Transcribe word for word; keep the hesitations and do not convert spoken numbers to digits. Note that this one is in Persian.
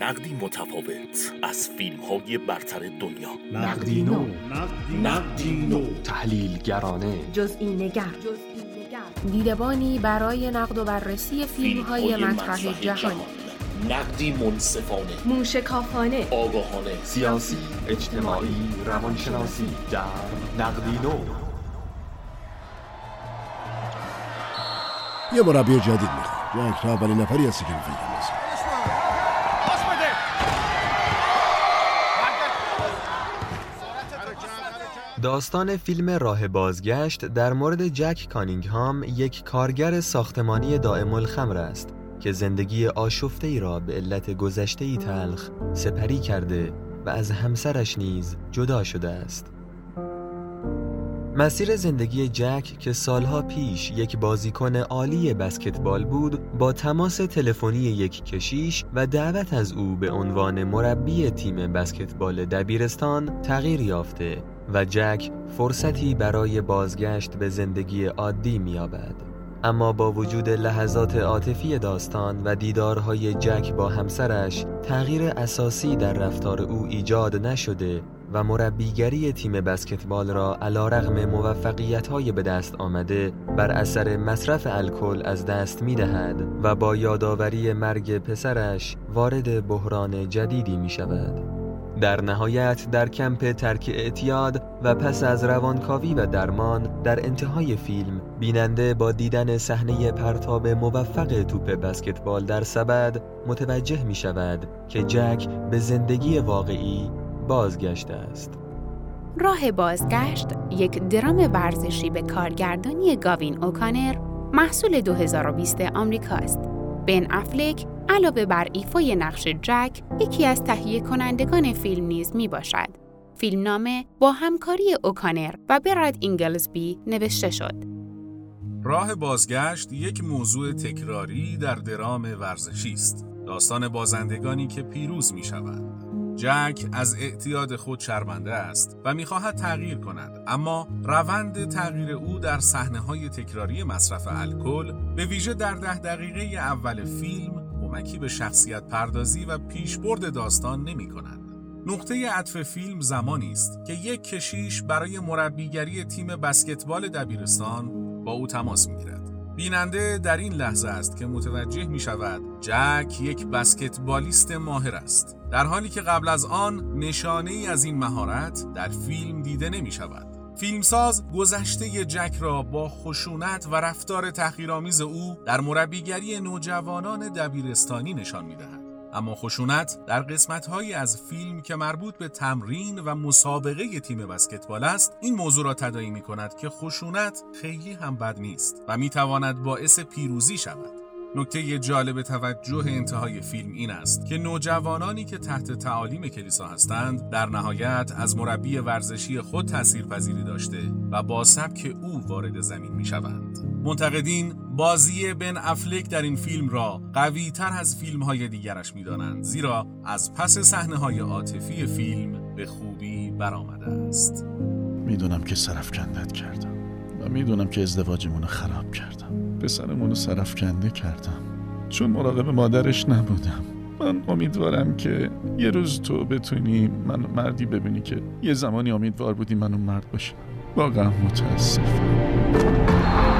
نقدی متفاوت از فیلم‌های برتر دنیا. نقدی نو، نقدی نو، تحلیلگرانه، جزئی نگر، دیدبانی برای نقد و بررسی فیلم‌های مطرح جهانی. نقدی منصفانه، موشکافانه، آگاهانه، سیاسی، اجتماعی، روانشناسی، در نقدی نو. یه مربی جدید میخواد. جک تا اولین نفری هستی که میفیدم هست. داستان فیلم راه بازگشت در مورد جک کانینگهام، یک کارگر ساختمانی دائم الخمر است که زندگی آشفته‌ای را به علت گذشته‌ای تلخ سپری کرده و از همسرش نیز جدا شده است. مسیر زندگی جک که سالها پیش یک بازیکن عالی بسکتبال بود، با تماس تلفنی یک کشیش و دعوت از او به عنوان مربی تیم بسکتبال دبیرستان تغییر یافته و جک فرصتی برای بازگشت به زندگی عادی می‌یابد. اما با وجود لحظات عاطفی داستان و دیدارهای جک با همسرش، تغییر اساسی در رفتار او ایجاد نشده و مربیگری تیم بسکتبال را علیرغم موفقیت‌های به دست آمده بر اثر مصرف الکل از دست می‌دهد و با یادآوری مرگ پسرش وارد بحران جدیدی می‌شود. در نهایت در کمپ ترک اعتیاد و پس از روانکاوی و درمان، در انتهای فیلم بیننده با دیدن صحنه پرتاب موفق توپ بسکتبال در سبد متوجه می‌شود که جک به زندگی واقعی بازگشته است. راه بازگشت یک درام ورزشی به کارگردانی گاوین اوکانر، محصول دو هزار و بیست آمریکا است. بن افلک علاوه بر ایفای نقش جک، یکی از تهیه کنندگان فیلم نیز می باشد. فیلمنامه با همکاری اوکانر و براد اینگلزبی نوشته شد. راه بازگشت یک موضوع تکراری در درام ورزشی است. داستان بازندگانی که پیروز می شوند. جک از اعتیاد خود شرمنده است و می‌خواهد تغییر کند، اما روند تغییر او در صحنه‌های تکراری مصرف الکل، به ویژه در ده دقیقه اول فیلم، کمکی به شخصیت پردازی و پیشبرد داستان نمی‌کند. نقطه عطف فیلم زمانی است که یک کشیش برای مربیگری تیم بسکتبال دبیرستان با او تماس می‌گیرد. بیننده در این لحظه است که متوجه می شود جک یک بسکتبالیست ماهر است، در حالی که قبل از آن نشانه ای از این مهارت در فیلم دیده نمی شود. فیلمساز گذشته جک را با خشونت و رفتار تحقیرآمیز او در مربیگری نوجوانان دبیرستانی نشان می دهد. اما خشونت در قسمت‌هایی از فیلم که مربوط به تمرین و مسابقه تیم بسکتبال است، این موضوع را تداعی می‌کند که خشونت خیلی هم بد نیست و می‌تواند باعث پیروزی شود. نکته جالب توجه انتهای فیلم این است که نوجوانانی که تحت تعالیم کلیسا هستند، در نهایت از مربی ورزشی خود تاثیرپذیری داشته و با سبک او وارد زمین می‌شوند. منتقدین بازی بن افلک در این فیلم را قوی تر از فیلم های دیگرش می دانند، زیرا از پس صحنه های عاطفی فیلم به خوبی برآمده است. می دونم که سرفکندت کردم و می دونم که ازدواجمونو خراب کردم، پسرمونو سرفکنده کردم، چون مراقب مادرش نبودم. من امیدوارم که یه روز تو بتونی منو مردی ببینی که یه زمانی امیدوار بودی منو مرد باشم. واقعا متاسفم.